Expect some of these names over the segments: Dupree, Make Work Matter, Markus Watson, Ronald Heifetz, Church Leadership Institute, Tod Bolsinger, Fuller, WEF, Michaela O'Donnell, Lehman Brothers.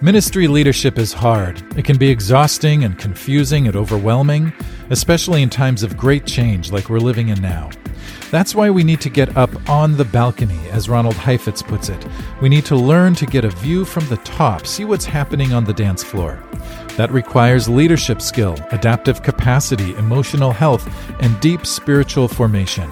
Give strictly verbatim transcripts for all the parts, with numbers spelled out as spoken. Ministry leadership is hard. It can be exhausting and confusing and overwhelming, especially in times of great change like we're living in now. That's why we need to get up on the balcony, as Ronald Heifetz puts it. We need to learn to get a view from the top, see what's happening on the dance floor. That requires leadership skill, adaptive capacity, emotional health, and deep spiritual formation.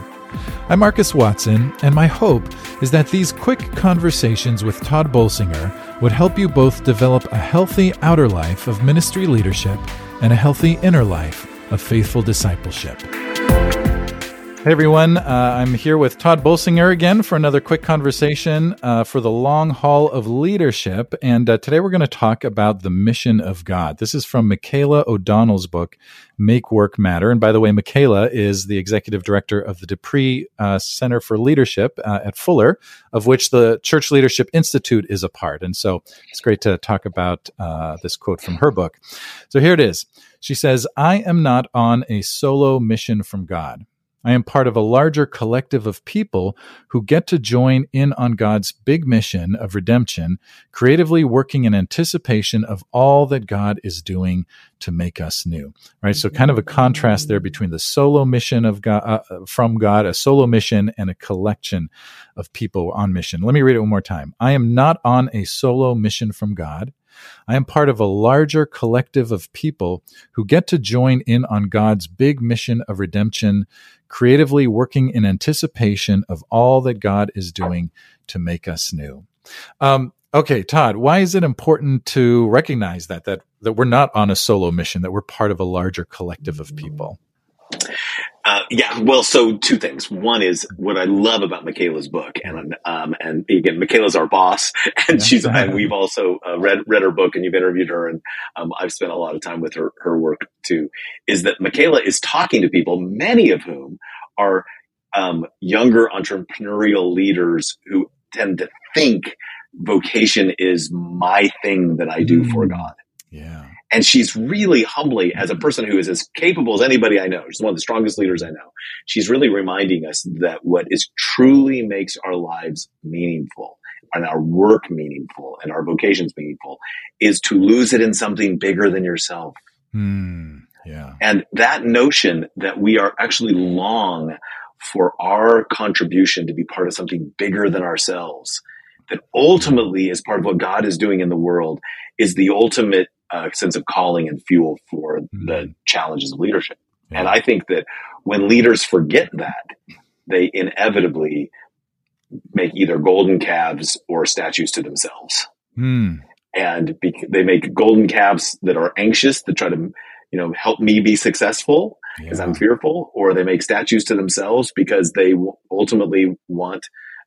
I'm Markus Watson, and my hope is that these quick conversations with Tod Bolsinger would help you both develop a healthy outer life of ministry leadership and a healthy inner life of faithful discipleship. Hey everyone, uh, I'm here with Tod Bolsinger again for another quick conversation uh, for the long haul of leadership. And uh, today we're going to talk about the mission of God. This is from Michaela O'Donnell's book, Make Work Matter. And by the way, Michaela is the executive director of the Dupree uh, Center for Leadership uh, at Fuller, of which the Church Leadership Institute is a part. And so it's great to talk about uh, this quote from her book. So here it is. She says, "I am not on a solo mission from God. I am part of a larger collective of people who get to join in on God's big mission of redemption, creatively working in anticipation of all that God is doing to make us new." Right? So kind of a contrast there between the solo mission of God, uh, from God, a solo mission, and a collection of people on mission. Let me read it one more time. "I am not on a solo mission from God. I am part of a larger collective of people who get to join in on God's big mission of redemption, creatively working in anticipation of all that God is doing to make us new." Um, okay, Tod, why is it important to recognize that, that, that we're not on a solo mission, that we're part of a larger collective of people? Uh, yeah, well, so two things. One is what I love about Michaela's book, and um, and again, Michaela's our boss, and yeah. she's and we've also uh, read read her book, and you've interviewed her, and um, I've spent a lot of time with her her work too. Is that Michaela is talking to people, many of whom are um, younger entrepreneurial leaders who tend to think vocation is my thing that I do mm. for God. Yeah. And she's really humbly, as a person who is as capable as anybody I know, she's one of the strongest leaders I know, she's really reminding us that what is truly makes our lives meaningful and our work meaningful and our vocations meaningful is to lose it in something bigger than yourself. Mm, yeah. And that notion that we are actually long for our contribution to be part of something bigger than ourselves, that ultimately is part of what God is doing in the world, is the ultimate uh, sense of calling and fuel for mm-hmm. the challenges of leadership. Yeah. And I think that when leaders forget that, they inevitably make either golden calves or statues to themselves. Mm. And be- they make golden calves that are anxious, that try to, you know, help me be successful because yeah. I'm fearful, or they make statues to themselves because they w- ultimately want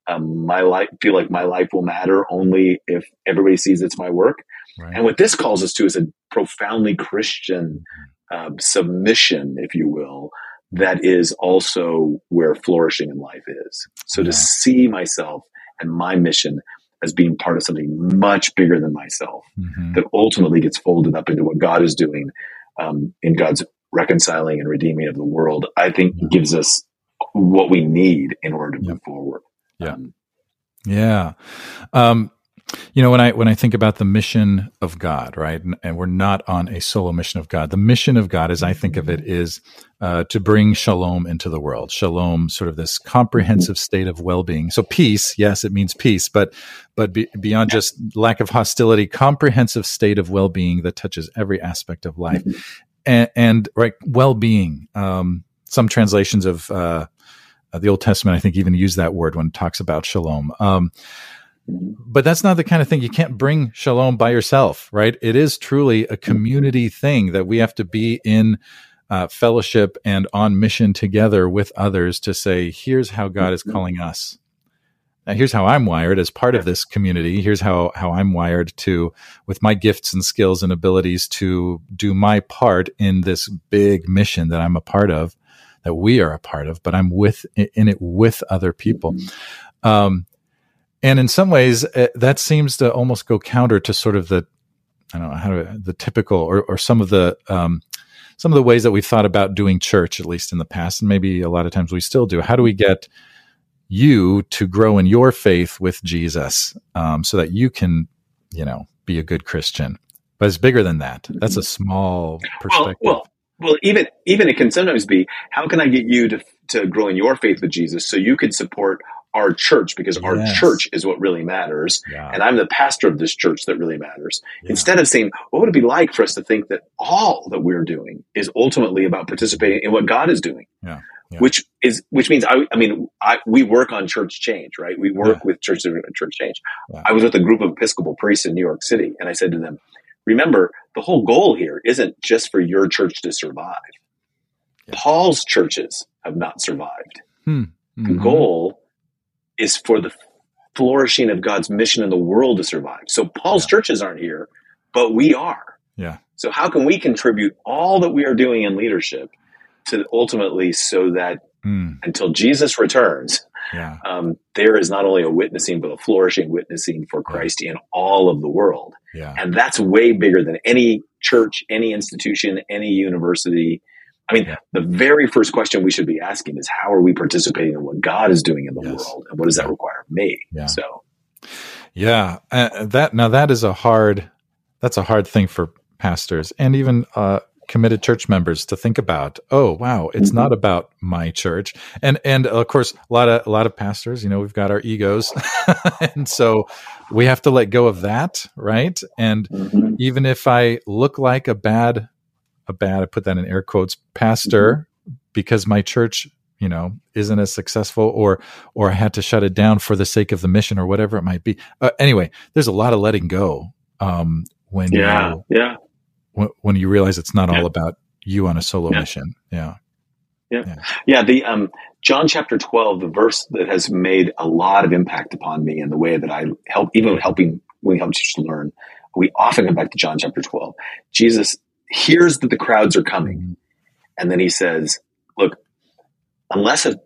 Um, my life, feel like my life will matter only if everybody sees it's my work. Right. And what this calls us to is a profoundly Christian uh, submission, if you will, that is also where flourishing in life is. So yeah. to see myself and my mission as being part of something much bigger than myself mm-hmm. that ultimately gets folded up into what God is doing um, in God's reconciling and redeeming of the world, I think yeah. gives us what we need in order to yeah. move forward. Yeah. Yeah. Um, you know, when I, when I think about the mission of God, right. And, and we're not on a solo mission of God. The mission of God, as I think of it, is uh, to bring shalom into the world. Shalom, sort of this comprehensive state of well-being. So peace, yes, it means peace, but, but be, beyond just lack of hostility, comprehensive state of well-being that touches every aspect of life and, and right. Well-being. Um, some translations of, uh, Uh, the Old Testament, I think, even use that word when it talks about shalom. Um, but that's not the kind of thing, you can't bring shalom by yourself, right? It is truly a community thing that we have to be in uh, fellowship and on mission together with others to say, here's how God is calling us. Now, here's how I'm wired as part of this community. Here's how, how I'm wired to, with my gifts and skills and abilities, to do my part in this big mission that I'm a part of. That we are a part of, but I'm with in it with other people. Um, and in some ways uh, that seems to almost go counter to sort of the, I don't know how to, the typical or, or some of the, um, some of the ways that we've thought about doing church, at least in the past, and maybe a lot of times we still do. How do we get you to grow in your faith with Jesus um, so that you can, you know, be a good Christian. But it's bigger than that. That's a small perspective. Well, well, well even even it can sometimes be, how can I get you to, to grow in your faith with Jesus so you can support our church, because yes. our church is what really matters. Yeah. And I'm the pastor of this church that really matters. Yeah. Instead of saying, what would it be like for us to think that all that we're doing is ultimately about participating in what God is doing, yeah. Yeah. which is, which means, I, I mean, I, we work on church change, right? We work yeah. with church, church change. Yeah. I was with a group of Episcopal priests in New York City. And I said to them, remember, the whole goal here isn't just for your church to survive. Yeah. Paul's churches have not survived. Hmm. Mm-hmm. The goal is for the flourishing of God's mission in the world to survive. So Paul's yeah. churches aren't here, but we are. Yeah. So how can we contribute all that we are doing in leadership to ultimately so that mm. until Jesus returns, yeah. um, there is not only a witnessing, but a flourishing witnessing for Christ yeah. in all of the world. Yeah. And that's way bigger than any church, any institution, any university. I mean, yeah. the very first question we should be asking is, how are we participating in what God is doing in the yes. world? And what does that require of me? Yeah. So, yeah, uh, that, now that is a hard, that's a hard thing for pastors and even uh, committed church members to think about. Oh, wow. It's mm-hmm. not about my church. And, and of course, a lot of, a lot of pastors, you know, we've got our egos and so we have to let go of that. Right. And mm-hmm. even if I look like a bad A bad, I put that in air quotes, pastor, mm-hmm. because my church, you know, isn't as successful, or or I had to shut it down for the sake of the mission, or whatever it might be. Uh, anyway, there's a lot of letting go um, when yeah, you, yeah, when, when you realize it's not yeah. all about you on a solo yeah. mission. Yeah, yeah, yeah. yeah the um, John chapter twelve, the verse that has made a lot of impact upon me in the way that I help, even helping when we help teachers learn, we often come back to John chapter twelve. Jesus hears that the crowds are coming. And then he says, look, unless a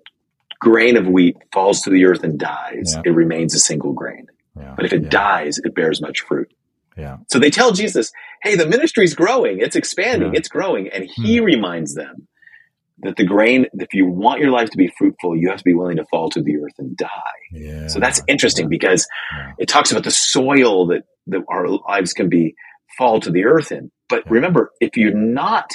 grain of wheat falls to the earth and dies, yeah. it remains a single grain. Yeah. But if it yeah. dies, it bears much fruit. Yeah. So they tell Jesus, hey, the ministry's growing. It's expanding. Yeah. It's growing. And he hmm. reminds them that the grain, if you want your life to be fruitful, you have to be willing to fall to the earth and die. Yeah. So that's interesting yeah. because yeah. it talks about the soil that, that our lives can be fall to the earth in. But remember, if you're not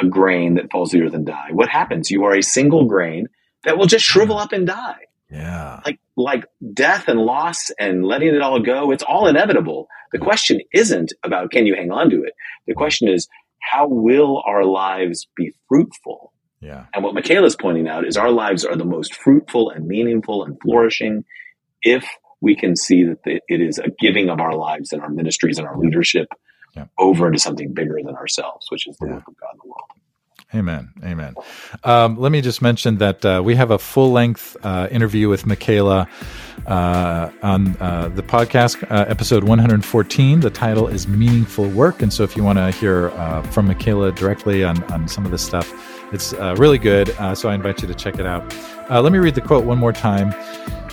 a grain that falls to the earth and die, what happens? You are a single grain that will just shrivel up and die. Yeah. Like like death and loss and letting it all go, it's all inevitable. The question isn't about can you hang on to it. The question is, how will our lives be fruitful? Yeah. And what Michaela's pointing out is our lives are the most fruitful and meaningful and flourishing if we can see that it is a giving of our lives and our ministries and our leadership yeah. over into something bigger than ourselves, which is the yeah. work of God in the world. Amen. Amen. Um, let me just mention that uh, we have a full-length uh, interview with Michaela uh, on uh, the podcast, uh, episode one hundred fourteen. The title is Meaningful Work. And so if you want to hear uh, from Michaela directly on, on some of this stuff, it's uh, really good. Uh, so I invite you to check it out. Uh, let me read the quote one more time.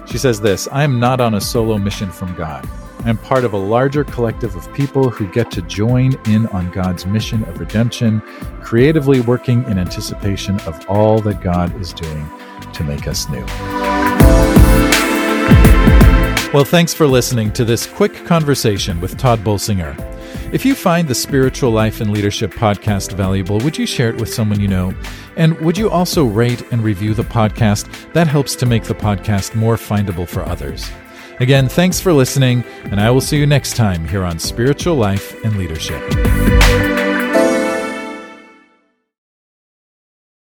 She says this, I am not on a solo mission from God. I am part of a larger collective of people who get to join in on God's mission of redemption, creatively working in anticipation of all that God is doing to make us new. Well, thanks for listening to this quick conversation with Tod Bolsinger. If you find the Spiritual Life and Leadership podcast valuable, would you share it with someone you know? And would you also rate and review the podcast? That helps to make the podcast more findable for others. Again, thanks for listening, and I will see you next time here on Spiritual Life and Leadership.